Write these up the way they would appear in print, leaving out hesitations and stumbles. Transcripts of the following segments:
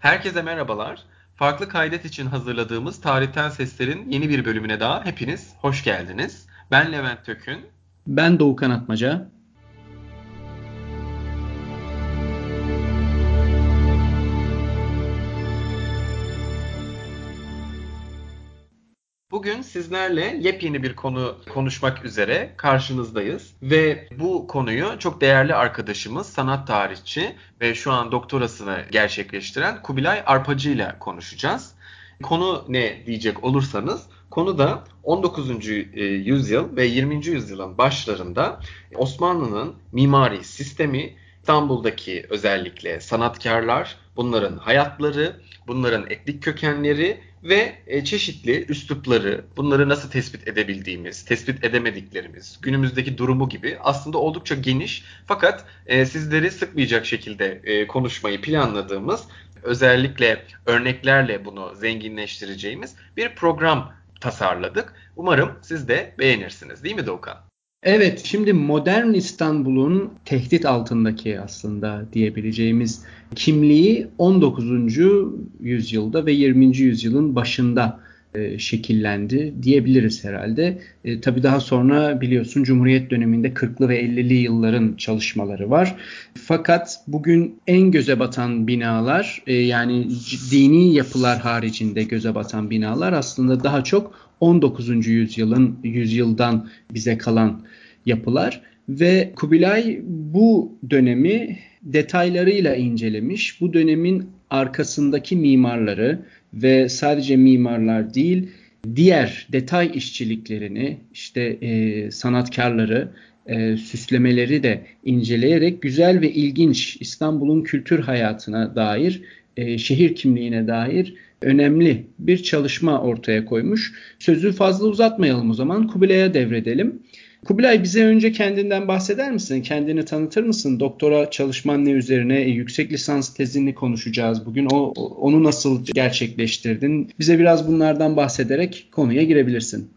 Herkese merhabalar. Farklı kaydet için hazırladığımız Tarihten Sesler'in yeni bir bölümüne daha hepiniz hoş geldiniz. Ben Levent Tökün. Ben Doğukan Atmaca. Bugün sizlerle yepyeni bir konu konuşmak üzere karşınızdayız ve bu konuyu çok değerli arkadaşımız, sanat tarihçi ve şu an doktorasını gerçekleştiren Kubilay Arpacı ile konuşacağız. Konu ne diyecek olursanız, konu da 19. yüzyıl ve 20. yüzyılın başlarında Osmanlı'nın mimari sistemi, İstanbul'daki özellikle sanatkarlar, bunların hayatları, bunların etnik kökenleri ve çeşitli üslupları, bunları nasıl tespit edebildiğimiz, tespit edemediklerimiz, günümüzdeki durumu gibi aslında oldukça geniş fakat sizleri sıkmayacak şekilde konuşmayı planladığımız, özellikle örneklerle bunu zenginleştireceğimiz bir program tasarladık. Umarım siz de beğenirsiniz, değil mi Doğukan? Evet, şimdi modern İstanbul'un tehdit altındaki aslında diyebileceğimiz kimliği 19. yüzyılda ve 20. yüzyılın başında şekillendi diyebiliriz herhalde. Tabii daha sonra biliyorsun Cumhuriyet döneminde 40'lı ve 50'li yılların çalışmaları var. Fakat bugün en göze batan binalar yani dini yapılar haricinde göze batan binalar aslında daha çok 19. yüzyıldan bize kalan yapılar ve Kubilay bu dönemi detaylarıyla incelemiş. Bu dönemin arkasındaki mimarları ve sadece mimarlar değil, diğer detay işçiliklerini, sanatkarları, süslemeleri de inceleyerek güzel ve ilginç İstanbul'un kültür hayatına dair, şehir kimliğine dair önemli bir çalışma ortaya koymuş. Sözü fazla uzatmayalım o zaman. Kubilay'a devredelim. Kubilay, bize önce kendinden bahseder misin? Kendini tanıtır mısın? Doktora çalışman ne üzerine? Yüksek lisans tezini konuşacağız bugün. Onu nasıl gerçekleştirdin? Bize biraz bunlardan bahsederek konuya girebilirsin.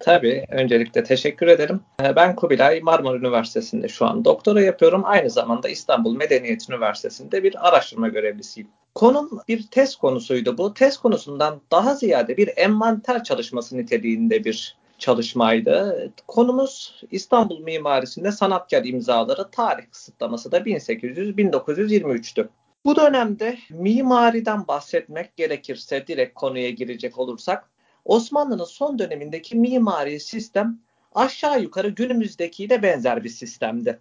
Tabii. Öncelikle teşekkür ederim. Ben Kubilay, Marmara Üniversitesi'nde şu an doktora yapıyorum. Aynı zamanda İstanbul Medeniyet Üniversitesi'nde bir araştırma görevlisiyim. Konum bir tez konusuydu bu. Tez konusundan daha ziyade bir envanter çalışması niteliğinde bir çalışmaydı. Konumuz İstanbul mimarisinde sanatkar imzaları, tarih kısıtlaması da 1800-1923'tü. Bu dönemde mimariden bahsetmek gerekirse, direkt konuya girecek olursak, Osmanlı'nın son dönemindeki mimari sistem aşağı yukarı günümüzdekiyle benzer bir sistemdi.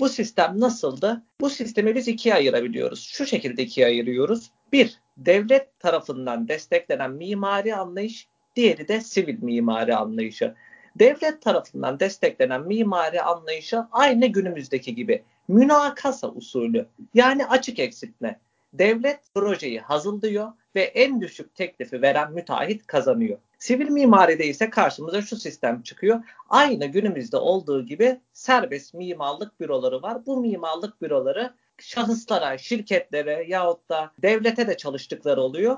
Bu sistem nasıldı? Bu sistemi biz ikiye ayırabiliyoruz. Şu şekilde ikiye ayırıyoruz. Bir, devlet tarafından desteklenen mimari anlayış, diğeri de sivil mimari anlayışı. Devlet tarafından desteklenen mimari anlayışı aynı günümüzdeki gibi münakasa usulü, yani açık eksiltme. Devlet projeyi hazırlıyor ve en düşük teklifi veren müteahhit kazanıyor. Sivil mimaride ise karşımıza şu sistem çıkıyor. Aynı günümüzde olduğu gibi serbest mimarlık büroları var. Bu mimarlık büroları şahıslara, şirketlere yahut da devlete de çalıştıkları oluyor.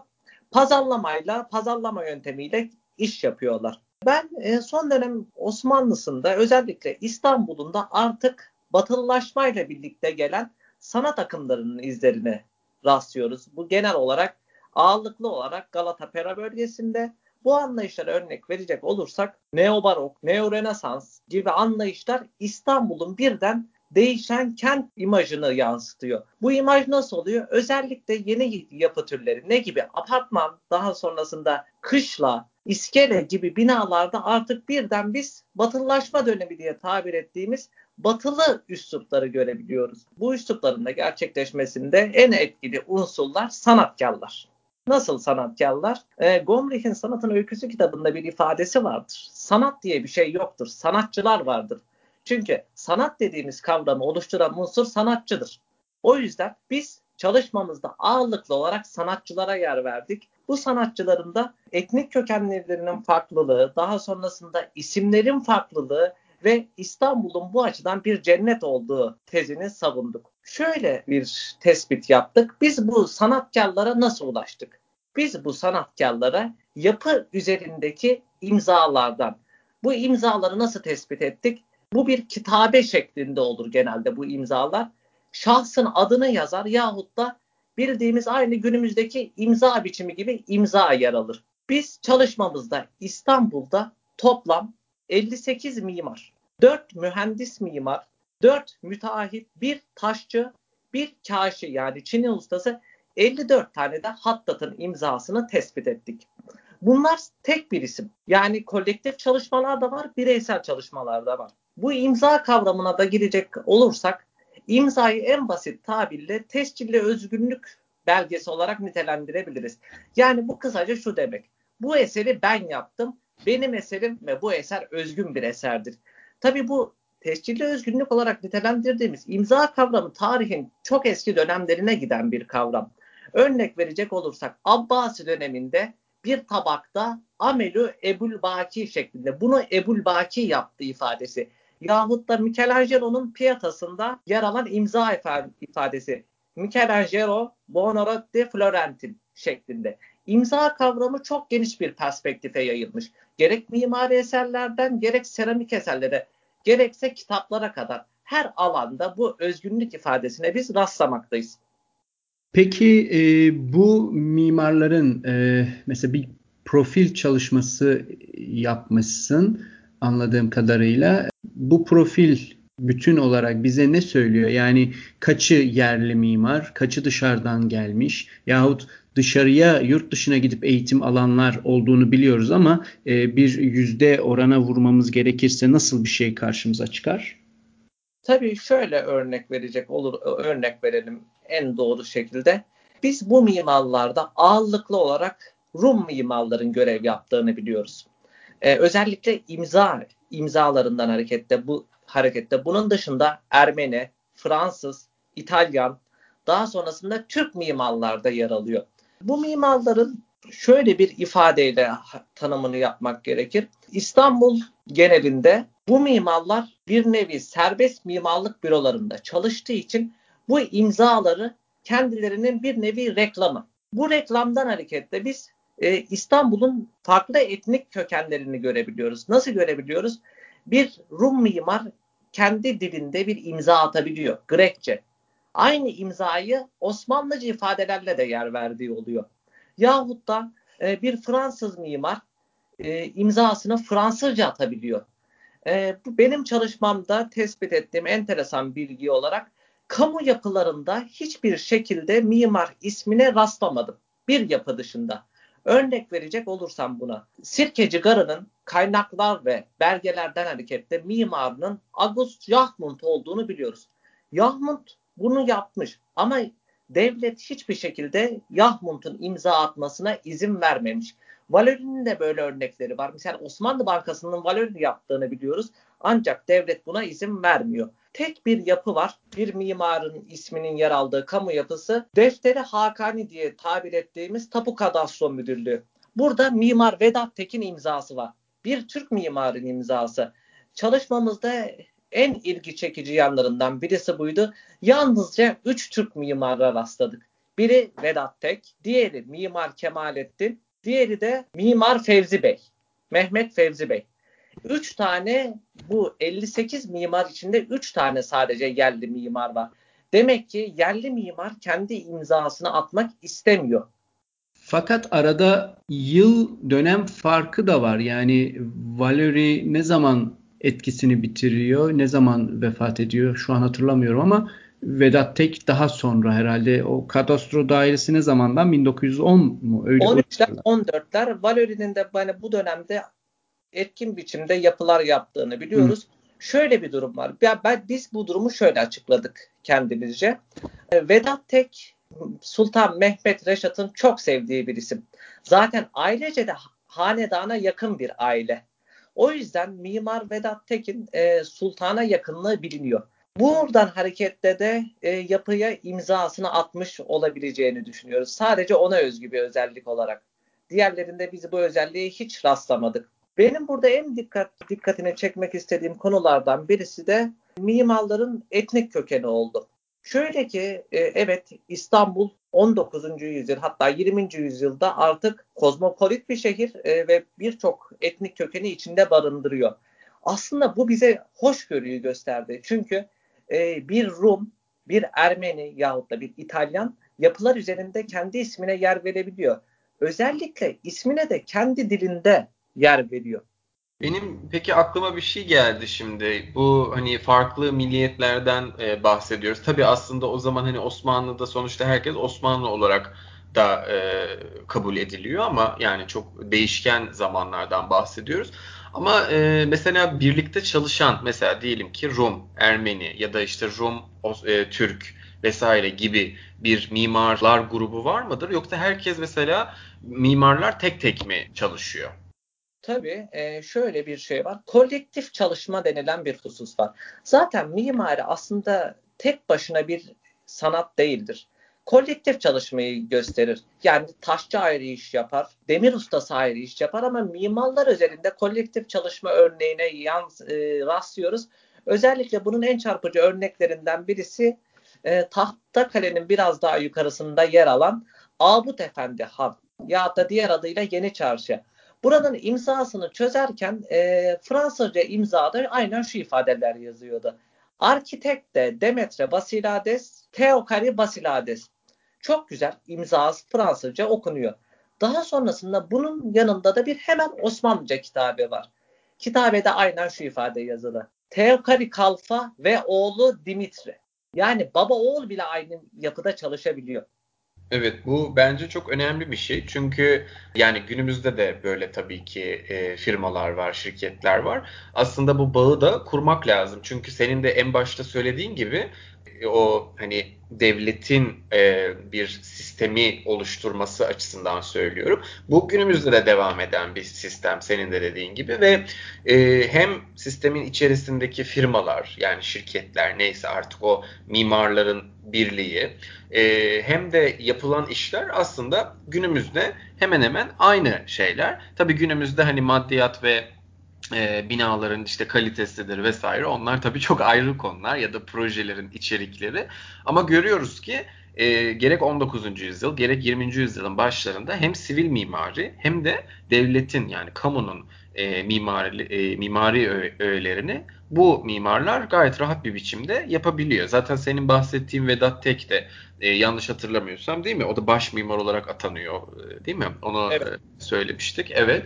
Pazarlama yöntemiyle iş yapıyorlar. Ben son dönem Osmanlısında, özellikle İstanbul'un da artık batılılaşmayla birlikte gelen sanat akımlarının izlerini rastlıyoruz. Bu genel olarak ağırlıklı olarak Galata Pera bölgesinde. Bu anlayışlara örnek verecek olursak neobarok, neorenasans gibi anlayışlar İstanbul'un birden değişen kent imajını yansıtıyor. Bu imaj nasıl oluyor? Özellikle yeni yapı türleri ne gibi? Apartman, daha sonrasında kışla, iskele gibi binalarda artık birden biz batılılaşma dönemi diye tabir ettiğimiz batılı üslupları görebiliyoruz. Bu üslupların da gerçekleşmesinde en etkili unsurlar sanatkarlar. Nasıl sanatkarlar? Gomrich'in Sanatın Öyküsü kitabında bir ifadesi vardır. Sanat diye bir şey yoktur, sanatçılar vardır. Çünkü sanat dediğimiz kavramı oluşturan unsur sanatçıdır. O yüzden biz çalışmamızda ağırlıklı olarak sanatçılara yer verdik. Bu sanatçıların da etnik kökenlerinin farklılığı, daha sonrasında isimlerin farklılığı ve İstanbul'un bu açıdan bir cennet olduğu tezini savunduk. Şöyle bir tespit yaptık. Biz bu sanatkarlara nasıl ulaştık? Biz bu sanatkarlara yapı üzerindeki imzalardan, bu imzaları nasıl tespit ettik? Bu bir kitabe şeklinde olur genelde bu imzalar. Şahsın adını yazar yahut da bildiğimiz aynı günümüzdeki imza biçimi gibi imza yer alır. Biz çalışmamızda İstanbul'da toplam 58 mimar, 4 mühendis mimar, 4 müteahhit, 1 taşçı, 1 kaşı yani Çin'in ustası 54 tane de hattatın imzasını tespit ettik. Bunlar tek bir isim. Yani kolektif çalışmalar da var, bireysel çalışmalar da var. Bu imza kavramına da girecek olursak, imzayı en basit tabirle tescilli özgünlük belgesi olarak nitelendirebiliriz. Yani bu kısaca şu demek. Bu eseri ben yaptım, benim eserim ve bu eser özgün bir eserdir. Tabii bu tescilli özgünlük olarak nitelendirdiğimiz imza kavramı tarihin çok eski dönemlerine giden bir kavram. Örnek verecek olursak Abbasi döneminde bir tabakta Amelu Ebul Baki şeklinde bunu Ebul Baki yaptı ifadesi yahut da Michelangelo'nun Pieta'sında yer alan imza ifadesi Michelangelo Bonarotti Florentin şeklinde. İmza kavramı çok geniş bir perspektife yayılmış. Gerek mimari eserlerden gerek seramik eserlere gerekse kitaplara kadar her alanda bu özgünlük ifadesine biz rastlamaktayız. Peki bu mimarların mesela bir profil çalışması yapmışsın anladığım kadarıyla. Bu profil bütün olarak bize ne söylüyor? Yani kaçı yerli mimar, kaçı dışarıdan gelmiş yahut dışarıya yurt dışına gidip eğitim alanlar olduğunu biliyoruz ama bir yüzde orana vurmamız gerekirse nasıl bir şey karşımıza çıkar? Tabii şöyle örnek verelim en doğru şekilde. Biz bu mimarlarda ağırlıklı olarak Rum mimarların görev yaptığını biliyoruz. Özellikle imzalarından harekette bunun dışında Ermeni, Fransız, İtalyan, daha sonrasında Türk mimarlarda yer alıyor. Bu mimarların şöyle bir ifadeyle tanımını yapmak gerekir. İstanbul genelinde bu mimarlar bir nevi serbest mimarlık bürolarında çalıştığı için bu imzaları kendilerinin bir nevi reklamı. Bu reklamdan hareketle biz İstanbul'un farklı etnik kökenlerini görebiliyoruz. Nasıl görebiliyoruz? Bir Rum mimar kendi dilinde bir imza atabiliyor, Grekçe. Aynı imzayı Osmanlıca ifadelerle de yer verdiği oluyor. Yahut da bir Fransız mimar imzasını Fransızca atabiliyor. Bu benim çalışmamda tespit ettiğim enteresan bilgi olarak kamu yapılarında hiçbir şekilde mimar ismine rastlamadım. Bir yapı dışında. Örnek verecek olursam buna. Sirkeci Garı'nın kaynaklar ve belgelerden hareketle mimarının August Jasmund olduğunu biliyoruz. Jasmund bunu yapmış ama devlet hiçbir şekilde Jasmund'un imza atmasına izin vermemiş. Vallaury'nin de böyle örnekleri var. Mesela Osmanlı Bankası'nın Vallaury yaptığını biliyoruz ancak devlet buna izin vermiyor. Tek bir yapı var. Bir mimarın isminin yer aldığı kamu yapısı Defteri Hakani diye tabir ettiğimiz Tapu Kadastro Müdürlüğü. Burada Mimar Vedat Tek'in imzası var. Bir Türk mimarın imzası. Çalışmamızda en ilgi çekici yanlarından birisi buydu. Yalnızca 3 Türk mimara rastladık. Biri Vedat Tek, diğeri Mimar Kemalettin, diğeri de Mimar Fevzi Bey, Mehmet Fevzi Bey. 3 tane bu 58 mimar içinde 3 tane sadece yerli mimar var. Demek ki yerli mimar kendi imzasını atmak istemiyor. Fakat arada yıl dönem farkı da var. Yani Vallaury ne zaman etkisini bitiriyor, ne zaman vefat ediyor şu an hatırlamıyorum ama Vedat Tek daha sonra herhalde o kadastro dairesi ne zamandan 1910 mu? Öyle 13'ler 14'ler Vallaury'nin de hani bu dönemde etkin biçimde yapılar yaptığını biliyoruz. Şöyle bir durum var. Biz bu durumu şöyle açıkladık kendimizce. Vedat Tek Sultan Mehmet Reşat'ın çok sevdiği bir isim. Zaten ailece de hanedana yakın bir aile. O yüzden Mimar Vedat Tek'in sultana yakınlığı biliniyor. Buradan hareketle de yapıya imzasını atmış olabileceğini düşünüyoruz. Sadece ona özgü bir özellik olarak. Diğerlerinde biz bu özelliği hiç rastlamadık. Benim burada en dikkatini çekmek istediğim konulardan birisi de mimarların etnik kökeni oldu. Şöyle ki evet İstanbul 19. yüzyıl hatta 20. yüzyılda artık kozmopolit bir şehir ve birçok etnik kökeni içinde barındırıyor. Aslında bu bize hoşgörüyü gösterdi. Çünkü bir Rum, bir Ermeni yahut da bir İtalyan yapılar üzerinde kendi ismine yer verebiliyor. Özellikle ismine de kendi dilinde yer veriyor. Benim peki aklıma bir şey geldi şimdi. Bu hani farklı milliyetlerden bahsediyoruz. Tabii aslında o zaman hani Osmanlı'da sonuçta herkes Osmanlı olarak da kabul ediliyor ama yani çok değişken zamanlardan bahsediyoruz. Ama mesela birlikte çalışan mesela diyelim ki Rum, Ermeni ya da işte Rum, Türk vesaire gibi bir mimarlar grubu var mıdır? Yoksa herkes mesela mimarlar tek tek mi çalışıyor? Tabii şöyle bir şey var. Kolektif çalışma denilen bir husus var. Zaten mimari aslında tek başına bir sanat değildir. Kolektif çalışmayı gösterir. Yani taşçı ayrı iş yapar, demir ustası ayrı iş yapar ama mimarlar özelinde kolektif çalışma örneğine rastlıyoruz. Özellikle bunun en çarpıcı örneklerinden birisi Tahtakale'nin biraz daha yukarısında yer alan Abut Efendi Han ya da diğer adıyla Yeni Çarşı. Buranın imzasını çözerken Fransızca imzada aynen şu ifadeler yazıyordu. Arkitek de Dimitri Basilyadis, Teokari Basilyadis. Çok güzel, imzası Fransızca okunuyor. Daha sonrasında bunun yanında da bir hemen Osmanlıca kitabe var. Kitabede aynen şu ifade yazılı. Teokari Kalfa ve oğlu Dimitri. Yani baba oğul bile aynı yapıda çalışabiliyor. Evet, bu bence çok önemli bir şey. Çünkü yani günümüzde de böyle tabii ki firmalar var, şirketler var. Aslında bu bağı da kurmak lazım. Çünkü senin de en başta söylediğin gibi o hani devletin bir sistemi oluşturması açısından söylüyorum. Bu günümüzde de devam eden bir sistem senin de dediğin gibi ve hem sistemin içerisindeki firmalar yani şirketler neyse artık o mimarların birliği hem de yapılan işler aslında günümüzde hemen hemen aynı şeyler. Tabii günümüzde hani maddiyat ve binaların işte kalitesidir vesaire onlar tabii çok ayrı konular ya da projelerin içerikleri ama görüyoruz ki gerek 19. yüzyıl gerek 20. yüzyılın başlarında hem sivil mimari hem de devletin yani kamunun mimari öğelerini bu mimarlar gayet rahat bir biçimde yapabiliyor. Zaten senin bahsettiğin Vedat Tek de yanlış hatırlamıyorsam değil mi? O da baş mimar olarak atanıyor değil mi? Onu evet. Söylemiştik. Evet.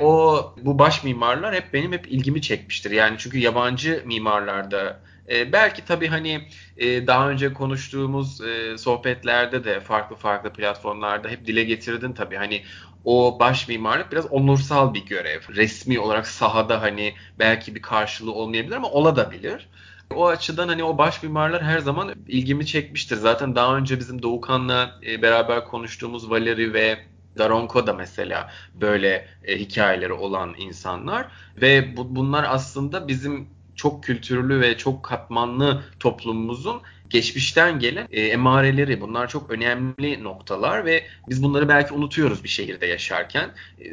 Bu baş mimarlar benim ilgimi çekmiştir. Yani çünkü yabancı mimarlarda belki tabii hani daha önce konuştuğumuz sohbetlerde de farklı platformlarda hep dile getirdin tabii hani o baş mimarlık biraz onursal bir görev. Resmi olarak sahada hani belki bir karşılığı olmayabilir ama olabilir. O açıdan hani o baş mimarlar her zaman ilgimi çekmiştir. Zaten daha önce bizim Doğukan'la beraber konuştuğumuz Vallaury ve D'Aronco da mesela böyle hikayeleri olan insanlar ve bunlar aslında bizim çok kültürlü ve çok katmanlı toplumumuzun geçmişten gelen emareleri. Bunlar çok önemli noktalar ve biz bunları belki unutuyoruz bir şehirde yaşarken.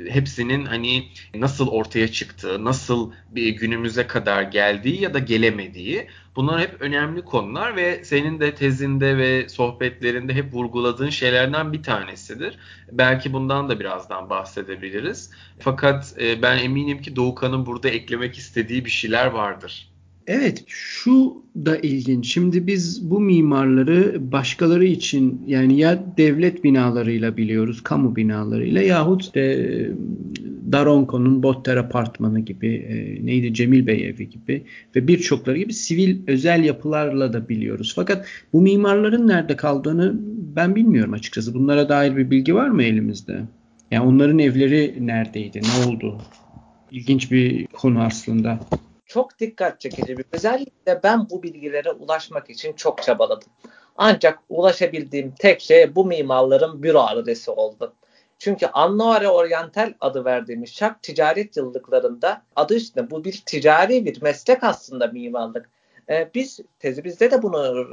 Hepsinin hani nasıl ortaya çıktığı, nasıl bir günümüze kadar geldiği ya da gelemediği. Bunlar hep önemli konular ve senin de tezinde ve sohbetlerinde hep vurguladığın şeylerden bir tanesidir. Belki bundan da birazdan bahsedebiliriz. Fakat ben eminim ki Doğukan'ın burada eklemek istediği bir şeyler vardır. Evet, şu da ilginç. Şimdi biz bu mimarları başkaları için yani ya devlet binalarıyla biliyoruz, kamu binalarıyla yahut D'Aronco'nun Botter Apartmanı gibi, Cemil Bey evi gibi ve birçokları gibi sivil özel yapılarla da biliyoruz. Fakat bu mimarların nerede kaldığını ben bilmiyorum açıkçası. Bunlara dair bir bilgi var mı elimizde? Yani onların evleri neredeydi, ne oldu? İlginç bir konu aslında. Çok dikkat çekici bir. Özellikle ben bu bilgilere ulaşmak için çok çabaladım. Ancak ulaşabildiğim tek şey bu mimarların büro adresi oldu. Çünkü Annoare Oriental adı verdiğimiz şak ticaret yıllıklarında adı üstünde bu bir ticari bir meslek aslında mimarlık. Biz tezimizde de bunu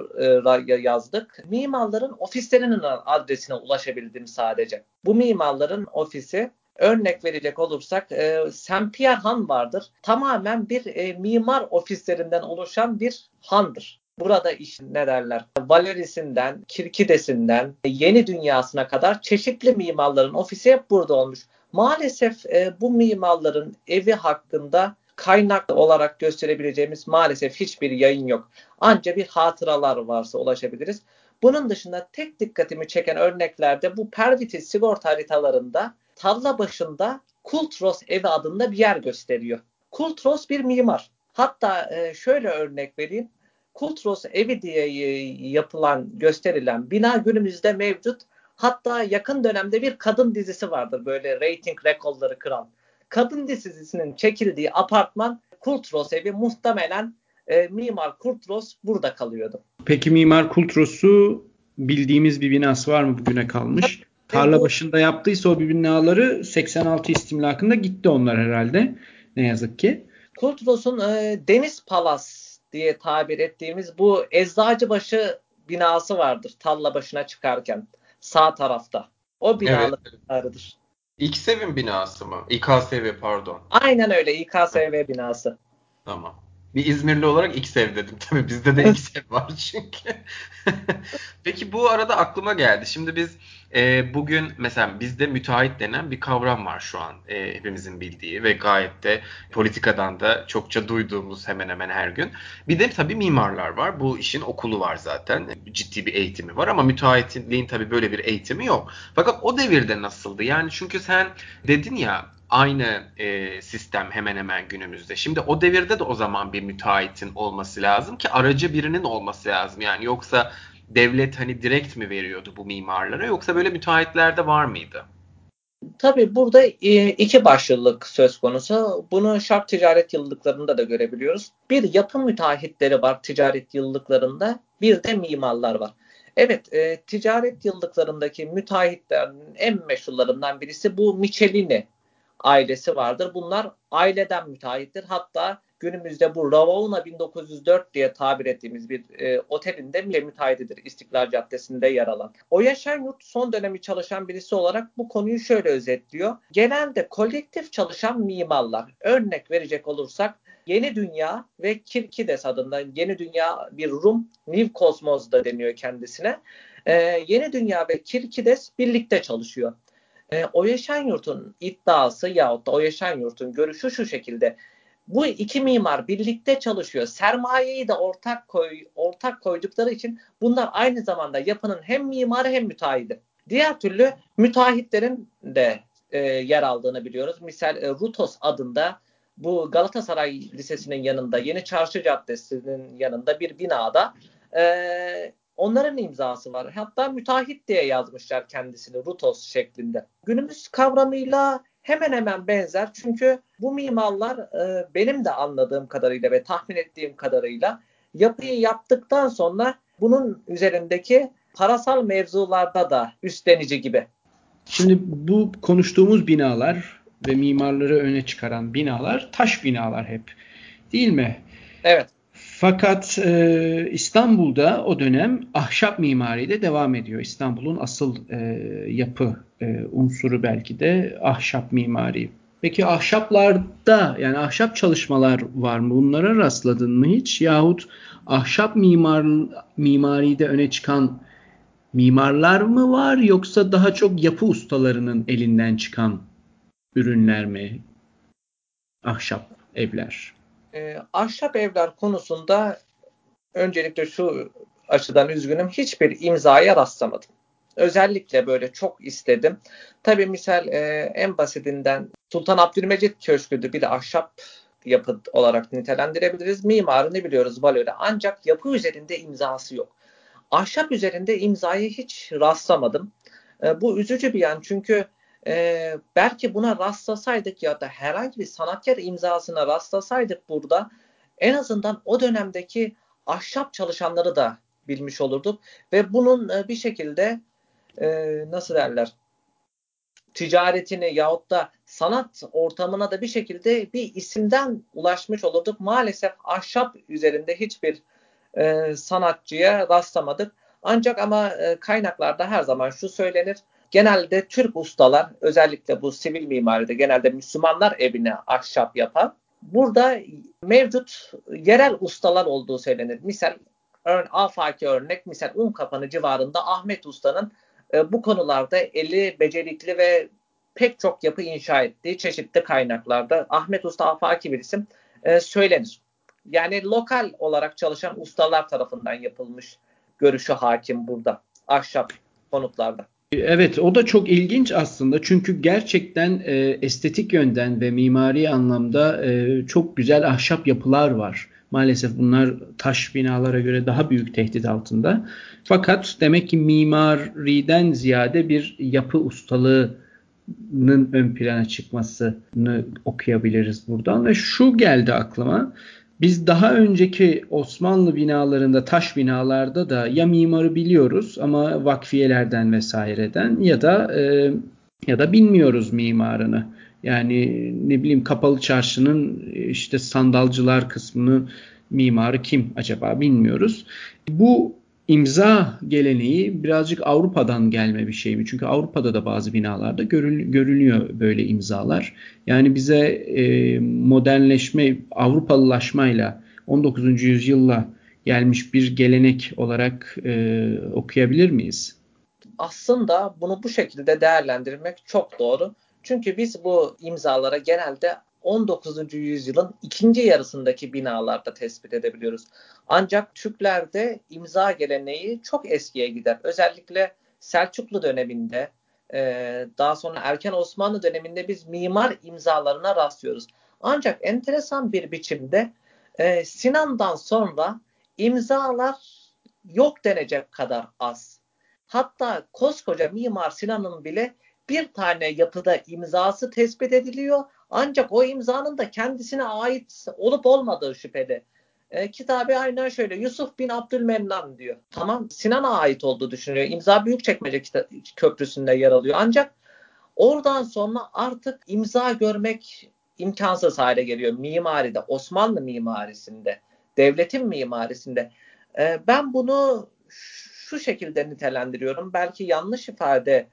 yazdık. Mimarların ofislerinin adresine ulaşabildim sadece. Bu mimarların ofisi örnek verecek olursak Saint-Pierre Han vardır. Tamamen bir mimar ofislerinden oluşan bir handır. Burada ne derler? Vallaury'sinden, Kirkidesinden, Yeni Dünyasına kadar çeşitli mimarların ofisi hep burada olmuş. Maalesef bu mimarların evi hakkında kaynak olarak gösterebileceğimiz maalesef hiçbir yayın yok. Ancak bir hatıralar varsa ulaşabiliriz. Bunun dışında tek dikkatimi çeken örneklerde bu Pervitis sigorta haritalarında tavla başında Kultros evi adında bir yer gösteriyor. Kultros bir mimar. Hatta şöyle örnek vereyim. Kultros evi diye gösterilen bina günümüzde mevcut. Hatta yakın dönemde bir kadın dizisi vardır, böyle reyting rekorları kıran. Kadın dizisinin çekildiği apartman Kultros evi, muhtemelen Mimar Kultros burada kalıyordu. Peki Mimar Kultros'u bildiğimiz bir binası var mı bugüne kalmış? Tarla başında yaptıysa o binaları 86 istimlakında gitti onlar herhalde, ne yazık ki. Kultros'un Deniz Palas diye tabir ettiğimiz bu Eczacıbaşı binası vardır tarla başına çıkarken sağ tarafta. O binalarıdır. Evet. İKSEV'in binası mı? İKSV pardon. Aynen öyle, İKSV binası. Tamam. Bir İzmirli olarak İKSEV dedim. Tabii bizde de İKSEV var çünkü. Peki bu arada aklıma geldi. Şimdi biz bugün mesela bizde müteahhit denen bir kavram var şu an hepimizin bildiği ve gayet de politikadan da çokça duyduğumuz hemen hemen her gün. Bir de tabii mimarlar var. Bu işin okulu var zaten. Ciddi bir eğitimi var ama müteahhitliğin tabii böyle bir eğitimi yok. Fakat o devirde nasıldı? Yani çünkü sen dedin ya aynı sistem hemen hemen günümüzde. Şimdi o devirde de o zaman bir müteahhitin olması lazım ki aracı birinin olması lazım. Yani yoksa devlet hani direkt mi veriyordu bu mimarlara, yoksa böyle müteahhitler de var mıydı? Tabii burada iki başlılık söz konusu. Bunu şart ticaret yıllıklarında da görebiliyoruz. Bir yapım müteahhitleri var ticaret yıllıklarında, bir de mimarlar var. Evet, ticaret yıllıklarındaki müteahhitlerin en meşhurlarından birisi bu Michelini ailesi vardır. Bunlar aileden müteahhittir. Hatta günümüzde bu Ravauna 1904 diye tabir ettiğimiz bir otelinde bile müteahhitidir, İstiklal Caddesi'nde yer alan. Oya Şenyurt son dönemi çalışan birisi olarak bu konuyu şöyle özetliyor. Genelde kolektif çalışan mimarlar, örnek verecek olursak Yeni Dünya ve Kirkides adında, Yeni Dünya bir Rum, New Cosmos da deniyor kendisine. Yeni Dünya ve Kirkides birlikte çalışıyor. Oya Şenyurt'un iddiası yahut da Oya Şenyurt'un görüşü şu şekilde: bu iki mimar birlikte çalışıyor. Sermayeyi de ortak koydukları için bunlar aynı zamanda yapının hem mimarı hem müteahhidi. Diğer türlü müteahhitlerin de yer aldığını biliyoruz. Misal Rutos adında bu Galatasaray Lisesi'nin yanında, Yeni Çarşı Caddesi'nin yanında bir binada onların imzası var. Hatta müteahhit diye yazmışlar kendisini, Rutos şeklinde. Günümüz kavramıyla hemen hemen benzer, çünkü bu mimarlar benim de anladığım kadarıyla ve tahmin ettiğim kadarıyla yapıyı yaptıktan sonra bunun üzerindeki parasal mevzularda da üstlenici gibi. Şimdi bu konuştuğumuz binalar ve mimarları öne çıkaran binalar taş binalar hep, değil mi? Evet. Fakat İstanbul'da o dönem ahşap mimari de devam ediyor. İstanbul'un asıl yapı unsuru belki de ahşap mimari. Peki ahşaplarda, yani ahşap çalışmalar var mı? Bunlara rastladın mı hiç? Yahut ahşap mimaride öne çıkan mimarlar mı var, yoksa daha çok yapı ustalarının elinden çıkan ürünler mi ahşap evler? Ahşap evler konusunda öncelikle şu açıdan üzgünüm, hiçbir imzaya rastlamadım. Özellikle böyle çok istedim. Tabii misal en basitinden Sultan Abdülmecit Köşkü'dü, bir de ahşap yapı olarak nitelendirebiliriz. Mimarını biliyoruz, Vallaury, ancak yapı üzerinde imzası yok. Ahşap üzerinde imzayı hiç rastlamadım. Bu üzücü bir yan, çünkü belki buna rastlasaydık ya da herhangi bir sanatkar imzasına rastlasaydık burada, en azından o dönemdeki ahşap çalışanları da bilmiş olurduk ve bunun bir şekilde ticaretini yahut da sanat ortamına da bir şekilde bir isimden ulaşmış olurduk. Maalesef ahşap üzerinde hiçbir sanatçıya rastlamadık. Ancak ama kaynaklarda her zaman şu söylenir: genelde Türk ustalar, özellikle bu sivil mimaride genelde Müslümanlar evine ahşap yapar. Burada mevcut yerel ustalar olduğu söylenir. Misal afaki örnek, misal Unkapanı civarında Ahmet Usta'nın bu konularda eli becerikli ve pek çok yapı inşa ettiği çeşitli kaynaklarda, Ahmet Usta afaki bir isim, söylenir. Yani lokal olarak çalışan ustalar tarafından yapılmış görüşü hakim burada. Ahşap konutlarda. Evet, o da çok ilginç aslında çünkü gerçekten estetik yönden ve mimari anlamda çok güzel ahşap yapılar var. Maalesef bunlar taş binalara göre daha büyük tehdit altında. Fakat demek ki mimariden ziyade bir yapı ustalığının ön plana çıkmasını okuyabiliriz buradan. Ve şu geldi aklıma. Biz daha önceki Osmanlı binalarında, taş binalarda da ya mimarı biliyoruz ama vakfiyelerden vesaireden ya da bilmiyoruz mimarını. Yani ne bileyim Kapalı Çarşı'nın işte sandalcılar kısmını mimarı kim acaba bilmiyoruz. Bu imza geleneği birazcık Avrupa'dan gelme bir şey mi? Çünkü Avrupa'da da bazı binalarda görülüyor böyle imzalar. Yani bize modernleşme, Avrupalılaşmayla 19. yüzyılla gelmiş bir gelenek olarak okuyabilir miyiz? Aslında bunu bu şekilde değerlendirmek çok doğru. Çünkü biz bu imzalara genelde 19. yüzyılın ikinci yarısındaki binalarda tespit edebiliyoruz. Ancak Türklerde imza geleneği çok eskiye gider. Özellikle Selçuklu döneminde, daha sonra erken Osmanlı döneminde biz mimar imzalarına rastlıyoruz. Ancak enteresan bir biçimde Sinan'dan sonra imzalar yok denecek kadar az. Hatta koskoca Mimar Sinan'ın bile bir tane yapıda imzası tespit ediliyor. Ancak o imzanın da kendisine ait olup olmadığı şüpheli. Kitabı aynen şöyle, Yusuf bin Abdülmennan diyor. Tamam, Sinan'a ait olduğu düşünülüyor. İmza Büyükçekmece Köprüsü'nde yer alıyor. Ancak oradan sonra artık imza görmek imkansız hale geliyor. Mimaride, Osmanlı mimarisinde, devletin mimarisinde. Ben bunu şu şekilde nitelendiriyorum. Belki yanlış ifade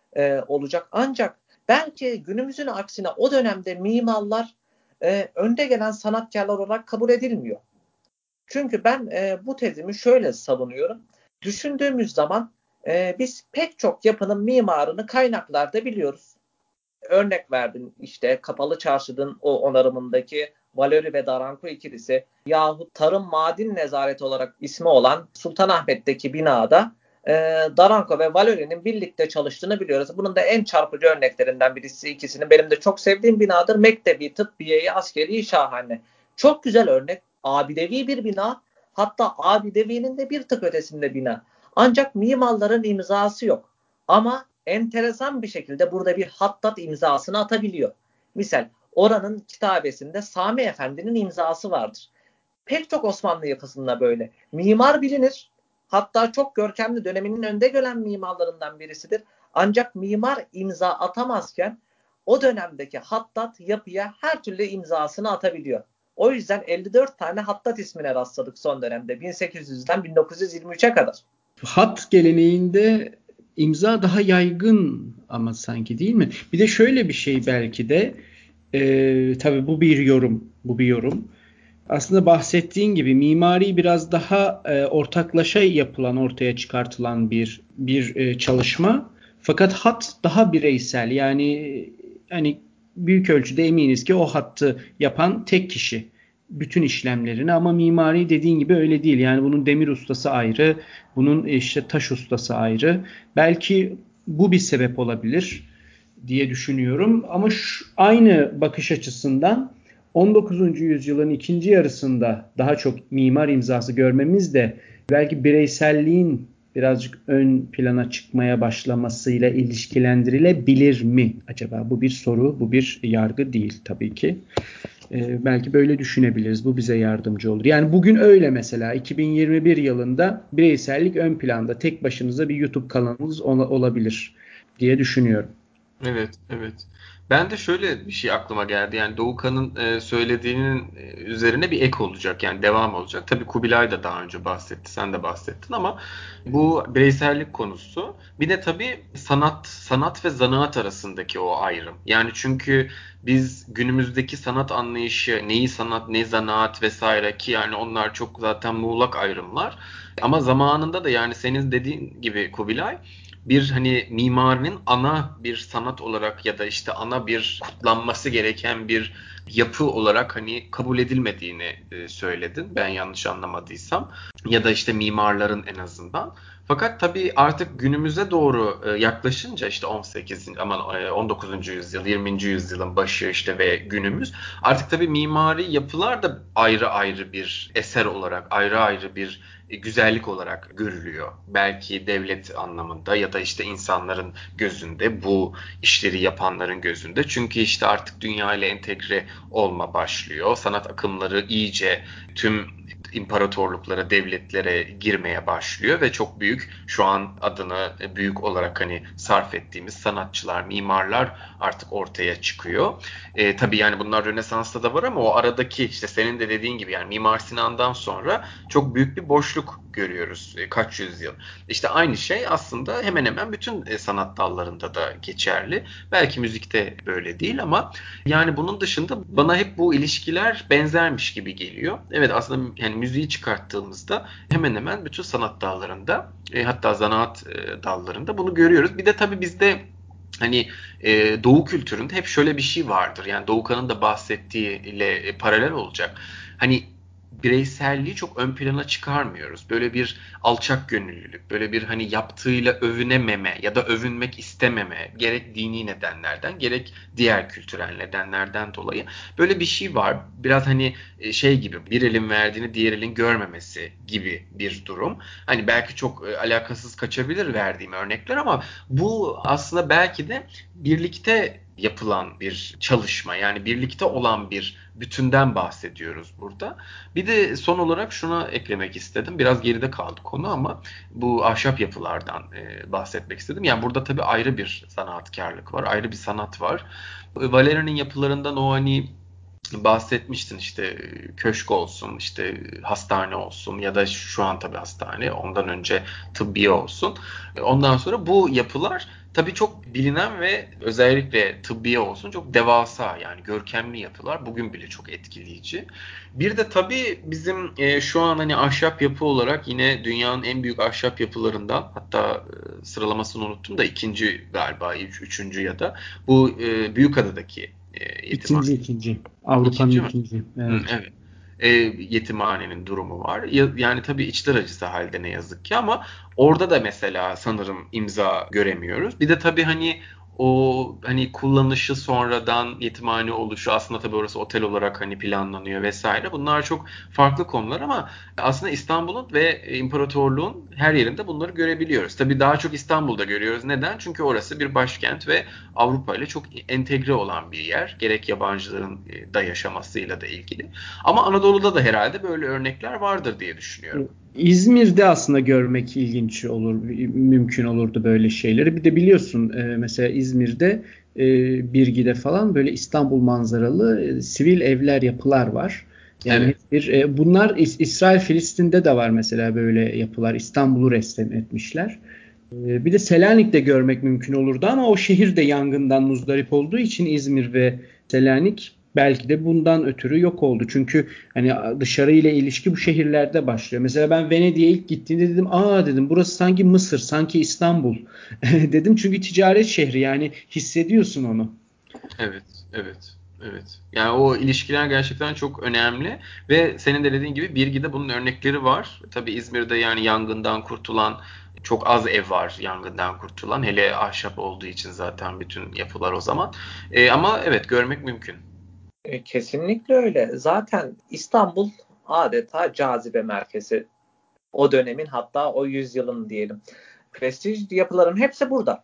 olacak ancak belki günümüzün aksine o dönemde mimarlar önde gelen sanatkarlar olarak kabul edilmiyor. Çünkü ben bu tezimi şöyle savunuyorum. Düşündüğümüz zaman biz pek çok yapının mimarını kaynaklarda biliyoruz. Örnek verdim işte Kapalı Çarşı'nın o onarımındaki Vallaury ve D'Aronco ikilisi yahut tarım maden nezareti olarak ismi olan Sultanahmet'teki binada D'Aronco ve Vallaury'nin birlikte çalıştığını biliyoruz. Bunun da en çarpıcı örneklerinden birisi ikisinin. Benim de çok sevdiğim binadır. Mektebi, Tıbbiye-i Askeri Şahane. Çok güzel örnek. Abidevi bir bina. Hatta Abidevi'nin de bir tık ötesinde bina. Ancak mimarların imzası yok. Ama enteresan bir şekilde burada bir hattat imzasını atabiliyor. Misal oranın kitabesinde Sami Efendi'nin imzası vardır. Pek çok Osmanlı yapısında böyle. Mimar bilinir. Hatta çok görkemli döneminin önde gelen mimarlarından birisidir. Ancak mimar imza atamazken o dönemdeki hattat yapıya her türlü imzasını atabiliyor. O yüzden 54 tane hattat ismine rastladık son dönemde 1800'den 1923'e kadar. Hat geleneğinde imza daha yaygın ama sanki değil mi? Bir de şöyle bir şey belki de tabii bu bir yorum. Aslında bahsettiğin gibi mimari biraz daha ortaklaşa yapılan, ortaya çıkartılan bir çalışma. Fakat hat daha bireysel. Yani hani büyük ölçüde eminiz ki o hattı yapan tek kişi bütün işlemlerini, ama mimari dediğin gibi öyle değil. Yani bunun demir ustası ayrı, bunun işte taş ustası ayrı. Belki bu bir sebep olabilir diye düşünüyorum. Ama aynı bakış açısından 19. yüzyılın ikinci yarısında daha çok mimar imzası görmemiz de belki bireyselliğin birazcık ön plana çıkmaya başlamasıyla ilişkilendirilebilir mi acaba? Bu bir soru, bu bir yargı değil tabii ki. Belki böyle düşünebiliriz. Bu bize yardımcı olur. Yani bugün öyle mesela 2021 yılında bireysellik ön planda. Tek başınıza bir YouTube kanalınız olabilir diye düşünüyorum. Evet. Ben de şöyle bir şey aklıma geldi. Yani Doğukan'ın söylediğinin üzerine bir ek olacak. Yani devam olacak. Tabii Kubilay da daha önce bahsetti. Sen de bahsettin ama bu bireysellik konusu. Bir de tabii sanat ve zanaat arasındaki o ayrım. Yani çünkü biz günümüzdeki sanat anlayışı, neyi sanat, ne zanaat vesaire ki yani onlar çok zaten muğlak ayrımlar. Ama zamanında da yani senin dediğin gibi Kubilay, bir hani mimarinin ana bir sanat olarak ya da işte ana bir kutlanması gereken bir yapı olarak hani kabul edilmediğini söyledin. Ben yanlış anlamadıysam. Ya da işte mimarların en azından. Fakat tabii artık günümüze doğru yaklaşınca işte 19. yüzyıl, 20. yüzyılın başı işte ve günümüz artık tabii mimari yapılar da ayrı ayrı bir eser olarak, ayrı ayrı bir güzellik olarak görülüyor. Belki devlet anlamında ya da işte insanların gözünde, bu işleri yapanların gözünde. Çünkü işte artık dünya ile entegre olma başlıyor. Sanat akımları iyice tüm imparatorluklara, devletlere girmeye başlıyor ve çok büyük, şu an adını büyük olarak hani sarf ettiğimiz sanatçılar, mimarlar artık ortaya çıkıyor. Tabii yani bunlar Rönesans'ta da var ama o aradaki işte senin de dediğin gibi yani Mimar Sinan'dan sonra çok büyük bir boşluk görüyoruz. Kaç yüzyıl. İşte aynı şey aslında hemen hemen bütün sanat dallarında da geçerli. Belki müzikte böyle değil ama yani bunun dışında bana hep bu ilişkiler benzermiş gibi geliyor. Evet aslında yani müziği çıkarttığımızda hemen hemen bütün sanat dallarında hatta zanaat dallarında bunu görüyoruz. Bir de tabii bizde hani Doğu kültüründe hep şöyle bir şey vardır. Yani Doğukan'ın da bahsettiğiyle paralel olacak. Hani bireyselliği çok ön plana çıkarmıyoruz. Böyle bir alçak gönüllülük, böyle bir hani yaptığıyla övünememe ya da övünmek istememe, gerek dini nedenlerden, gerek diğer kültürel nedenlerden dolayı böyle bir şey var. Biraz hani şey gibi, bir elin verdiğini diğer elin görmemesi gibi bir durum. Hani belki çok alakasız kaçabilir verdiğim örnekler ama bu aslında belki de birlikte yapılan bir çalışma, yani birlikte olan bir bütünden bahsediyoruz burada. Bir de son olarak şuna eklemek istedim. Biraz geride kaldı konu ama bu ahşap yapılardan bahsetmek istedim. Yani burada tabii ayrı bir sanatkarlık var, ayrı bir sanat var. Vallaury'nin yapılarından o hani bahsetmiştin işte köşk olsun, işte hastane olsun ya da şu an tabii hastane, ondan önce tıbbiye olsun. Ondan sonra bu yapılar tabii çok bilinen ve özellikle tıbbiye olsun çok devasa yani görkemli yapılar, bugün bile çok etkileyici. Bir de tabii bizim şu an hani ahşap yapı olarak yine dünyanın en büyük ahşap yapılarından, hatta sıralamasını unuttum da ikinci galiba, üçüncü ya da bu Büyükada'daki İkinci. Avrupa'nın ikinci. Evet. Yetimhanenin durumu var. Yani tabii içler acısı halde ne yazık ki ama orada da mesela sanırım imza göremiyoruz. Bir de tabii hani o hani kullanışı sonradan yetimhane oluşu, aslında tabii orası otel olarak hani planlanıyor vesaire. Bunlar çok farklı konular ama aslında İstanbul'un ve imparatorluğun her yerinde bunları görebiliyoruz. Tabii daha çok İstanbul'da görüyoruz. Neden? Çünkü orası bir başkent ve Avrupa ile çok entegre olan bir yer. Gerek yabancıların da yaşamasıyla da ilgili. Ama Anadolu'da da herhalde böyle örnekler vardır diye düşünüyorum. İzmir'de aslında görmek ilginç olur, mümkün olurdu böyle şeyleri. Bir de biliyorsun mesela İzmir'de Birgi'de falan böyle İstanbul manzaralı sivil evler, yapılar var. Yani evet. Bunlar İsrail Filistin'de de var mesela böyle yapılar. İstanbul'u resmetmişler. Bir de Selanik'te görmek mümkün olurdu ama o şehir de yangından muzdarip olduğu için İzmir ve Selanik belki de bundan ötürü yok oldu. Çünkü hani dışarı ile ilişki bu şehirlerde başlıyor. Mesela ben Venedik'e ilk gittiğimde dedim, dedim burası sanki Mısır, sanki İstanbul dedim. Çünkü ticaret şehri, yani hissediyorsun onu. Evet. Yani o ilişkiler gerçekten çok önemli ve senin de dediğin gibi Birgi'de bunun örnekleri var. Tabii İzmir'de yani yangından kurtulan çok az ev var, yangından kurtulan. Hele ahşap olduğu için zaten bütün yapılar o zaman. Ama evet, görmek mümkün. Kesinlikle öyle. Zaten İstanbul adeta cazibe merkezi. O dönemin, hatta o yüzyılın diyelim. Prestij yapıların hepsi burada.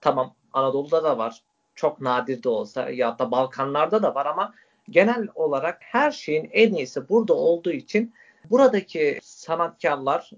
Tamam, Anadolu'da da var. Çok nadir de olsa ya da Balkanlar'da da var ama genel olarak her şeyin en iyisi burada olduğu için buradaki sanatkarlar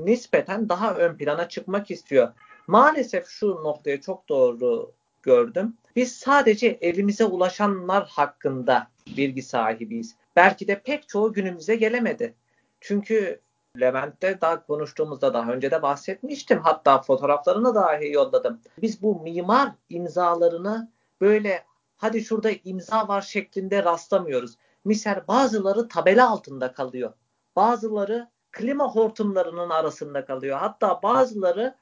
nispeten daha ön plana çıkmak istiyor. Maalesef şu noktaya çok doğru gördüm. Biz sadece elimize ulaşanlar hakkında bilgi sahibiyiz. Belki de pek çoğu günümüze gelemedi. Çünkü Levent'te daha konuştuğumuzda, daha önce de bahsetmiştim. Hatta fotoğraflarını dahi yolladım. Biz bu mimar imzalarını böyle hadi şurada imza var şeklinde rastlamıyoruz. Misal bazıları tabela altında kalıyor. Bazıları klima hortumlarının arasında kalıyor. Hatta bazıları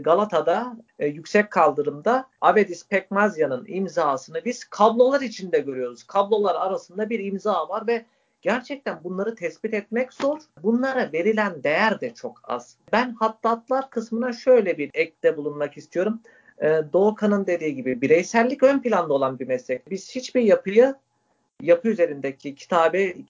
Galata'da yüksek kaldırımda Avedis Pekmazya'nın imzasını biz kablolar içinde görüyoruz. Kablolar arasında bir imza var ve gerçekten bunları tespit etmek zor. Bunlara verilen değer de çok az. Ben hattatlar kısmına şöyle bir ekte bulunmak istiyorum. Doğukan'ın dediği gibi bireysellik ön planda olan bir meslek. Biz hiçbir yapı üzerindeki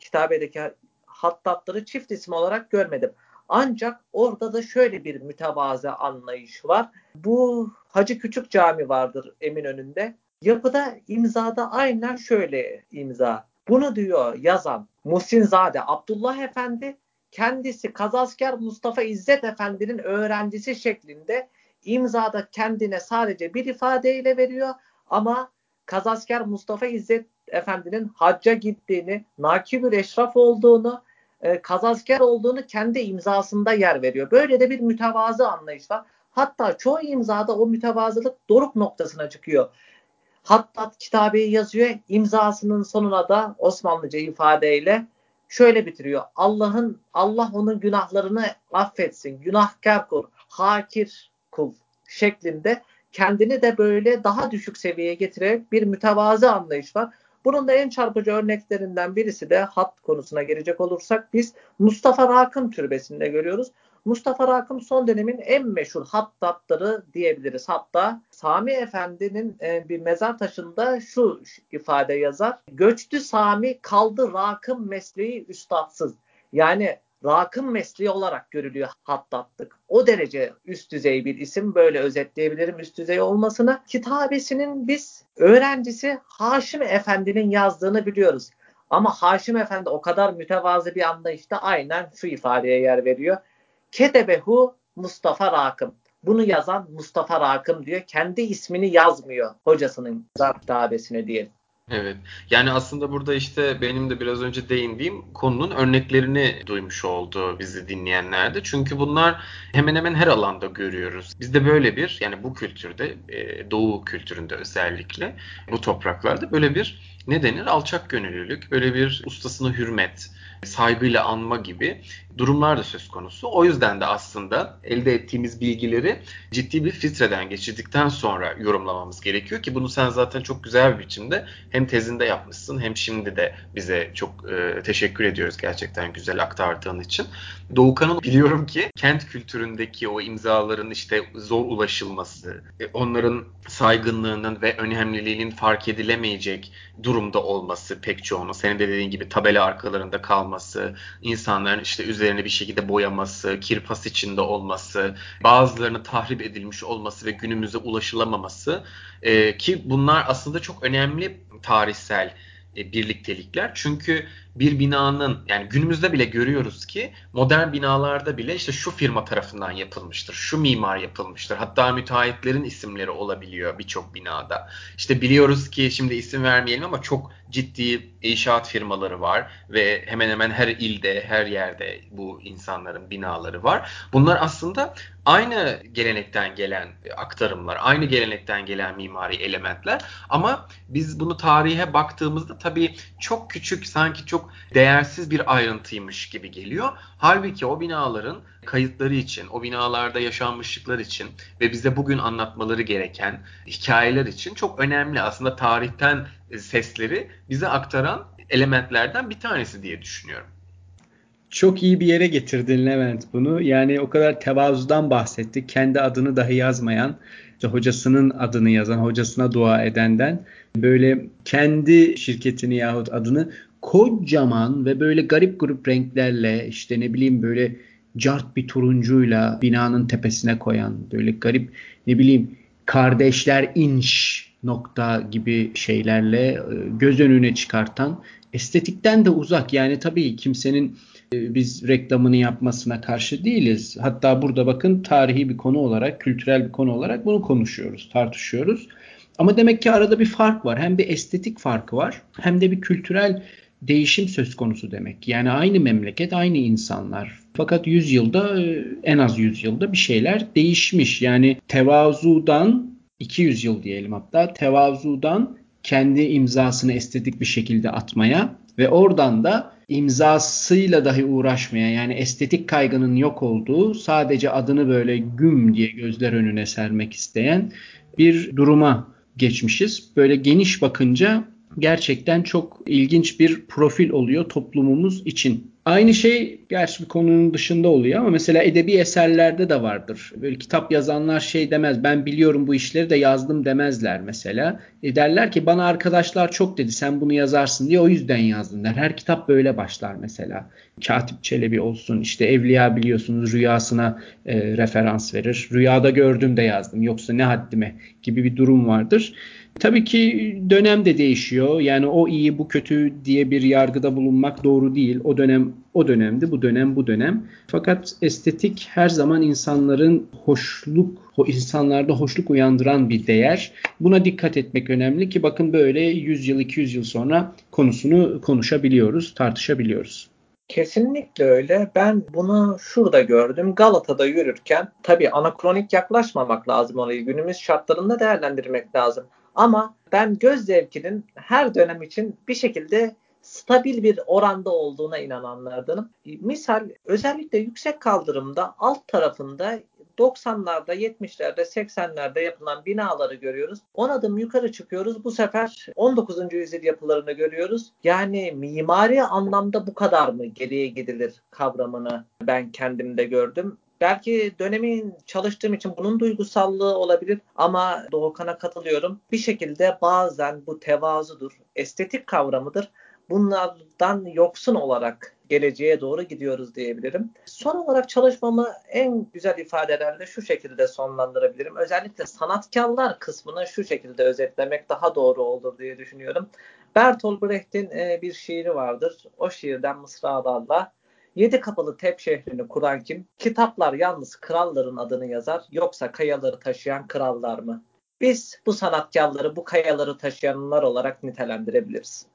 kitabedeki hattatları çift isim olarak görmedim. Ancak orada da şöyle bir mütevazı anlayış var. Bu Hacı Küçük Cami vardır Eminönü'nde. Yapıda imzada aynen şöyle imza. Bunu diyor yazan Muhsinzade Abdullah Efendi, kendisi Kazasker Mustafa İzzet Efendi'nin öğrencisi şeklinde imzada kendine sadece bir ifadeyle veriyor. Ama Kazasker Mustafa İzzet Efendi'nin hacca gittiğini, nakib-ül eşraf olduğunu, kazasker olduğunu kendi imzasında yer veriyor. Böyle de bir mütevazı anlayış var. Hatta çoğu imzada o mütevazılık doruk noktasına çıkıyor. Hattat kitabeyi yazıyor. İmzasının sonuna da Osmanlıca ifadeyle şöyle bitiriyor. Allah onun günahlarını affetsin. Günahkar kul, hakir kul şeklinde kendini de böyle daha düşük seviyeye getirerek bir mütevazı anlayış var. Bunun da en çarpıcı örneklerinden birisi de hat konusuna gelecek olursak biz Mustafa Rakım türbesinde görüyoruz. Mustafa Rakım son dönemin en meşhur hattatları diyebiliriz. Hatta Sami Efendi'nin bir mezar taşında şu ifade yazar. Göçtü Sami, kaldı Rakım mesleği üstatsız. Yani Rakım mesleği olarak görülüyor hattatlık. O derece üst düzey bir isim, böyle özetleyebilirim üst düzey olmasını. Kitabesinin biz öğrencisi Haşim Efendi'nin yazdığını biliyoruz. Ama Haşim Efendi o kadar mütevazı bir anlayışta aynen şu ifadeye yer veriyor. Ketebehu Mustafa Rakım. Bunu yazan Mustafa Rakım diyor. Kendi ismini yazmıyor hocasının kitabesine diyelim. Evet. Yani aslında burada işte benim de biraz önce değindiğim konunun örneklerini duymuş oldu bizi dinleyenler de. Çünkü bunlar hemen hemen her alanda görüyoruz. Bizde böyle bir, yani bu kültürde, Doğu kültüründe özellikle bu topraklarda böyle bir ne denir? Alçak gönüllülük, böyle bir ustasına hürmet, saygıyla anma gibi durumlar da söz konusu. O yüzden de aslında elde ettiğimiz bilgileri ciddi bir filtreden geçirdikten sonra yorumlamamız gerekiyor ki bunu sen zaten çok güzel bir biçimde hem tezinde yapmışsın hem şimdi de bize çok teşekkür ediyoruz gerçekten güzel aktardığın için. Doğukan'ın biliyorum ki kent kültüründeki o imzaların işte zor ulaşılması, onların saygınlığının ve önemliliğinin fark edilemeyecek durumda olması pek çoğunu, senin de dediğin gibi tabela arkalarında kalması, insanların işte üzerine bir şekilde boyaması, kirpas içinde olması, bazılarını tahrip edilmiş olması ve günümüze ulaşılamaması ki bunlar aslında çok önemli tarihsel birliktelikler. Çünkü bir binanın, yani günümüzde bile görüyoruz ki modern binalarda bile işte şu firma tarafından yapılmıştır, şu mimar yapılmıştır. Hatta müteahhitlerin isimleri olabiliyor birçok binada. İşte biliyoruz ki şimdi isim vermeyelim ama çok ciddi inşaat firmaları var ve hemen hemen her ilde, her yerde bu insanların binaları var. Bunlar aslında aynı gelenekten gelen aktarımlar, aynı gelenekten gelen mimari elementler ama biz bunu tarihe baktığımızda tabii çok küçük, sanki çok değersiz bir ayrıntıymış gibi geliyor. Halbuki o binaların kayıtları için, o binalarda yaşanmışlıklar için ve bize bugün anlatmaları gereken hikayeler için çok önemli. Aslında tarihten sesleri bize aktaran elementlerden bir tanesi diye düşünüyorum. Çok iyi bir yere getirdin Levent bunu. Yani o kadar tevazudan bahsettik. Kendi adını dahi yazmayan, işte hocasının adını yazan, hocasına dua edenden böyle kendi şirketini yahut adını kocaman ve böyle garip grup renklerle, işte ne bileyim böyle cart bir turuncuyla binanın tepesine koyan, böyle garip ne bileyim kardeşler inç nokta gibi şeylerle göz önüne çıkartan, estetikten de uzak. Yani tabii kimsenin biz reklamını yapmasına karşı değiliz. Hatta burada bakın tarihi bir konu olarak, kültürel bir konu olarak bunu konuşuyoruz, tartışıyoruz. Ama demek ki arada bir fark var. Hem bir estetik farkı var, hem de bir kültürel değişim söz konusu demek. Yani aynı memleket, aynı insanlar. Fakat en az 100 yılda bir şeyler değişmiş. Yani tevazudan 200 yıl diyelim hatta, tevazudan kendi imzasını estetik bir şekilde atmaya ve oradan da imzasıyla dahi uğraşmayan, yani estetik kaygının yok olduğu, sadece adını böyle güm diye gözler önüne sermek isteyen bir duruma geçmişiz. Böyle geniş bakınca gerçekten çok ilginç bir profil oluyor toplumumuz için. Aynı şey gerçi bir konunun dışında oluyor ama mesela edebi eserlerde de vardır. Böyle kitap yazanlar şey demez, ben biliyorum bu işleri de yazdım demezler mesela. Derler ki bana arkadaşlar çok dedi sen bunu yazarsın diye, o yüzden yazdım der. Her kitap böyle başlar mesela. Katip Çelebi olsun, işte Evliya biliyorsunuz rüyasına referans verir. Rüyada gördüm de yazdım yoksa ne haddime gibi bir durum vardır. Tabii ki dönem de değişiyor. Yani o iyi bu kötü diye bir yargıda bulunmak doğru değil. O dönem o dönemdi, bu dönem bu dönem. Fakat estetik her zaman insanlarda hoşluk uyandıran bir değer. Buna dikkat etmek önemli ki bakın böyle 100 yıl 200 yıl sonra konusunu konuşabiliyoruz, tartışabiliyoruz. Kesinlikle öyle. Ben bunu şurada gördüm. Galata'da yürürken tabii anakronik yaklaşmamak lazım olayı. Günümüz şartlarında değerlendirmek lazım. Ama ben göz zevkinin her dönem için bir şekilde stabil bir oranda olduğuna inananlardanım. Misal özellikle yüksek kaldırımda alt tarafında 90'larda, 70'lerde, 80'lerde yapılan binaları görüyoruz. 10 adım yukarı çıkıyoruz. Bu sefer 19. yüzyıl yapılarını görüyoruz. Yani mimari anlamda bu kadar mı geriye gidilir kavramını ben kendimde gördüm. Belki dönemin çalıştığım için bunun duygusallığı olabilir ama Doğukan'a katılıyorum. Bir şekilde bazen bu tevazudur, estetik kavramıdır. Bunlardan yoksun olarak geleceğe doğru gidiyoruz diyebilirim. Son olarak çalışmamı en güzel ifadelerle şu şekilde sonlandırabilirim. Özellikle sanatkarlar kısmını şu şekilde özetlemek daha doğru olur diye düşünüyorum. Bertolt Brecht'in bir şiiri vardır. O şiirden mısralarla: "Yedi kapalı Tep şehrini kuran kim? Kitaplar yalnız kralların adını yazar, yoksa kayaları taşıyan krallar mı?" Biz bu sanatkarları, bu kayaları taşıyanlar olarak nitelendirebiliriz.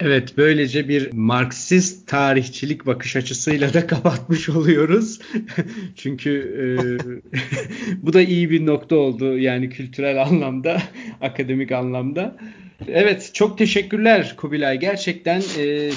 Evet, böylece bir Marksist tarihçilik bakış açısıyla da kapatmış oluyoruz. Çünkü bu da iyi bir nokta oldu yani kültürel anlamda, akademik anlamda. Evet, çok teşekkürler Kubilay. Gerçekten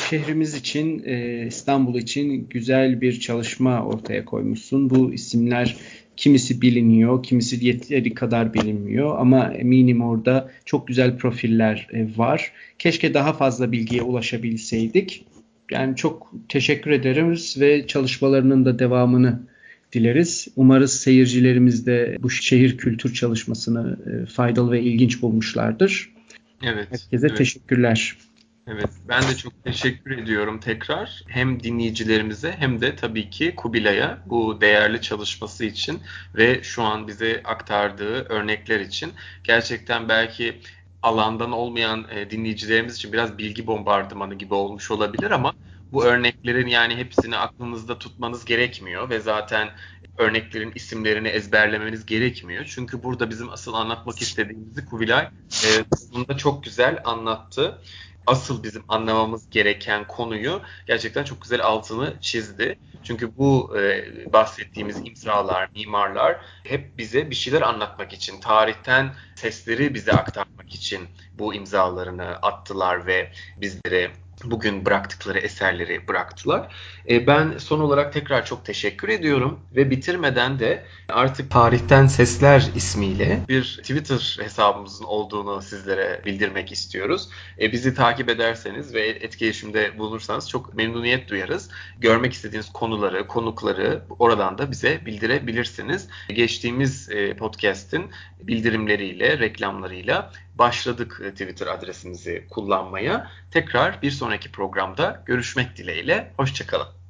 şehrimiz için, İstanbul için güzel bir çalışma ortaya koymuşsun. Bu isimler kimisi biliniyor, kimisi yeteri kadar bilinmiyor ama eminim orada çok güzel profiller var. Keşke daha fazla bilgiye ulaşabilseydik. Yani çok teşekkür ederiz ve çalışmalarının da devamını dileriz. Umarız seyircilerimiz de bu şehir kültür çalışmasını faydalı ve ilginç bulmuşlardır. Evet. Herkese teşekkürler. Evet, ben de çok teşekkür ediyorum tekrar. Hem dinleyicilerimize hem de tabii ki Kubilay'a bu değerli çalışması için ve şu an bize aktardığı örnekler için. Gerçekten belki alandan olmayan dinleyicilerimiz için biraz bilgi bombardımanı gibi olmuş olabilir ama bu örneklerin yani hepsini aklınızda tutmanız gerekmiyor ve zaten örneklerin isimlerini ezberlemeniz gerekmiyor. Çünkü burada bizim asıl anlatmak istediğimizi Kubilay aslında çok güzel anlattı. Asıl bizim anlamamız gereken konuyu gerçekten çok güzel altını çizdi. Çünkü bu bahsettiğimiz imzalar, mimarlar hep bize bir şeyler anlatmak için, tarihten sesleri bize aktarmak için bu imzalarını attılar ve bizlere bugün bıraktıkları eserleri bıraktılar. Ben son olarak tekrar çok teşekkür ediyorum ve bitirmeden de artık Tarihten Sesler ismiyle bir Twitter hesabımızın olduğunu sizlere bildirmek istiyoruz. Bizi takip ederseniz ve etkileşimde bulunursanız çok memnuniyet duyarız. Görmek istediğiniz konuları, konukları oradan da bize bildirebilirsiniz. Geçtiğimiz podcast'in bildirimleriyle, reklamlarıyla başladık Twitter adresimizi kullanmaya. Tekrar bir sonraki programda görüşmek dileğiyle. Hoşça kalın.